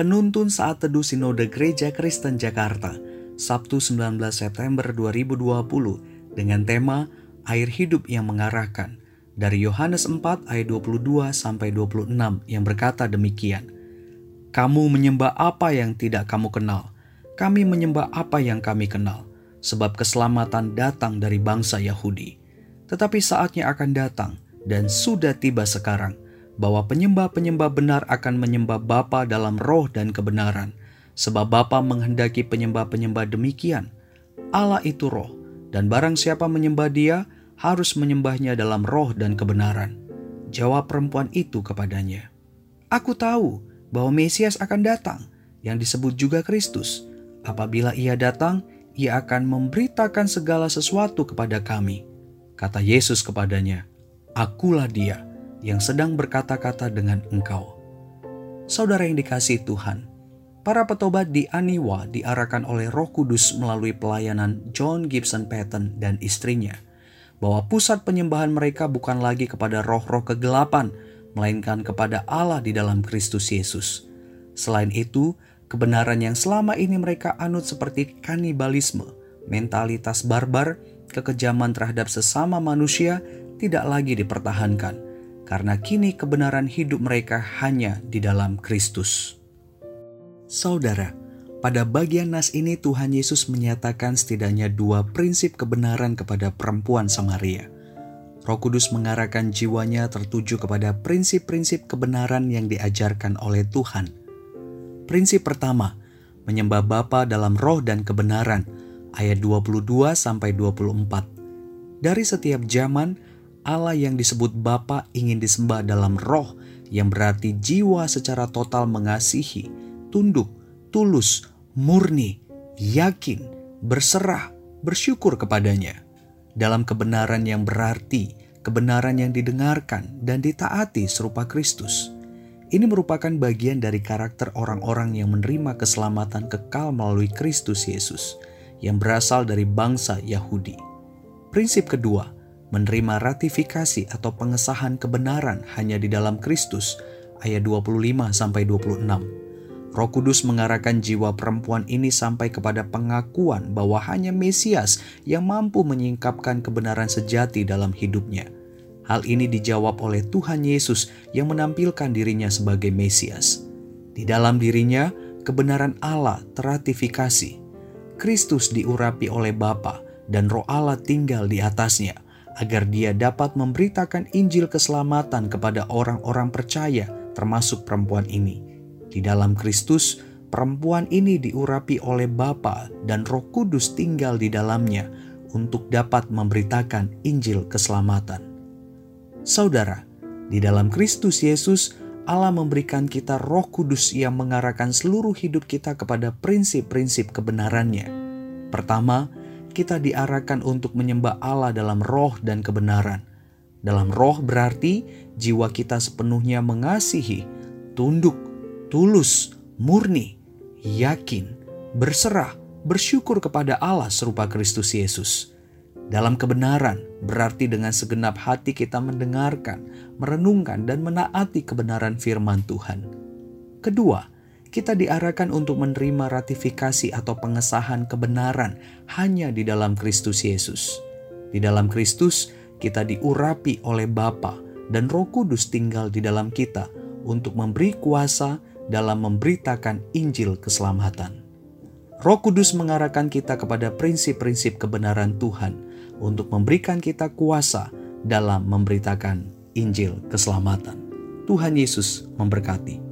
Penuntun Saat Teduh Sinode Gereja Kristen Jakarta, Sabtu 19 September 2020 dengan tema Air Hidup yang Mengarahkan dari Yohanes 4 ayat 22 sampai 26 yang berkata demikian. Kamu menyembah apa yang tidak kamu kenal, kami menyembah apa yang kami kenal, sebab keselamatan datang dari bangsa Yahudi. Tetapi saatnya akan datang dan sudah tiba sekarang, bahwa penyembah-penyembah benar akan menyembah Bapa dalam roh dan kebenaran, sebab Bapa menghendaki penyembah-penyembah demikian. Allah itu roh, dan barang siapa menyembah Dia harus menyembahnya dalam roh dan kebenaran. Jawab perempuan itu kepadanya, "Aku tahu bahwa Mesias akan datang, yang disebut juga Kristus. Apabila Ia datang, Ia akan memberitakan segala sesuatu kepada kami." Kata Yesus kepadanya, "Akulah Dia yang sedang berkata-kata dengan engkau." Saudara yang dikasihi Tuhan, para petobat di Aniwa diarahkan oleh Roh Kudus melalui pelayanan John Gibson Patton dan istrinya, bahwa pusat penyembahan mereka bukan lagi kepada roh-roh kegelapan, melainkan kepada Allah di dalam Kristus Yesus. Selain itu, kebenaran yang selama ini mereka anut seperti kanibalisme, mentalitas barbar, kekejaman terhadap sesama manusia tidak lagi dipertahankan, karena kini kebenaran hidup mereka hanya di dalam Kristus. Saudara, pada bagian nas ini Tuhan Yesus menyatakan setidaknya dua prinsip kebenaran kepada perempuan Samaria. Roh Kudus mengarahkan jiwanya tertuju kepada prinsip-prinsip kebenaran yang diajarkan oleh Tuhan. Prinsip pertama, menyembah Bapa dalam roh dan kebenaran, ayat 22 sampai 24. Dari setiap zaman, Allah yang disebut Bapa ingin disembah dalam roh, yang berarti jiwa secara total mengasihi, tunduk, tulus, murni, yakin, berserah, bersyukur kepadanya. Dalam kebenaran yang berarti, kebenaran yang didengarkan dan ditaati serupa Kristus. Ini merupakan bagian dari karakter orang-orang yang menerima keselamatan kekal melalui Kristus Yesus, yang berasal dari bangsa Yahudi. Prinsip kedua, menerima ratifikasi atau pengesahan kebenaran hanya di dalam Kristus, ayat 25-26. Roh Kudus mengarahkan jiwa perempuan ini sampai kepada pengakuan bahwa hanya Mesias yang mampu menyingkapkan kebenaran sejati dalam hidupnya. Hal ini dijawab oleh Tuhan Yesus yang menampilkan dirinya sebagai Mesias. Di dalam dirinya, kebenaran Allah terratifikasi. Kristus diurapi oleh Bapa dan Roh Allah tinggal di atasnya, agar Dia dapat memberitakan Injil keselamatan kepada orang-orang percaya, termasuk perempuan ini. Di dalam Kristus, perempuan ini diurapi oleh Bapa dan Roh Kudus tinggal di dalamnya untuk dapat memberitakan Injil keselamatan. Saudara, di dalam Kristus Yesus, Allah memberikan kita Roh Kudus yang mengarahkan seluruh hidup kita kepada prinsip-prinsip kebenarannya. Pertama, kita diarahkan untuk menyembah Allah dalam roh dan kebenaran. Dalam roh berarti jiwa kita sepenuhnya mengasihi, tunduk, tulus, murni, yakin, berserah, bersyukur kepada Allah serupa Kristus Yesus. Dalam kebenaran berarti dengan segenap hati kita mendengarkan, merenungkan, dan menaati kebenaran firman Tuhan. Kedua, kita diarahkan untuk menerima ratifikasi atau pengesahan kebenaran hanya di dalam Kristus Yesus. Di dalam Kristus, kita diurapi oleh Bapa dan Roh Kudus tinggal di dalam kita untuk memberi kuasa dalam memberitakan Injil keselamatan. Roh Kudus mengarahkan kita kepada prinsip-prinsip kebenaran Tuhan untuk memberikan kita kuasa dalam memberitakan Injil keselamatan. Tuhan Yesus memberkati.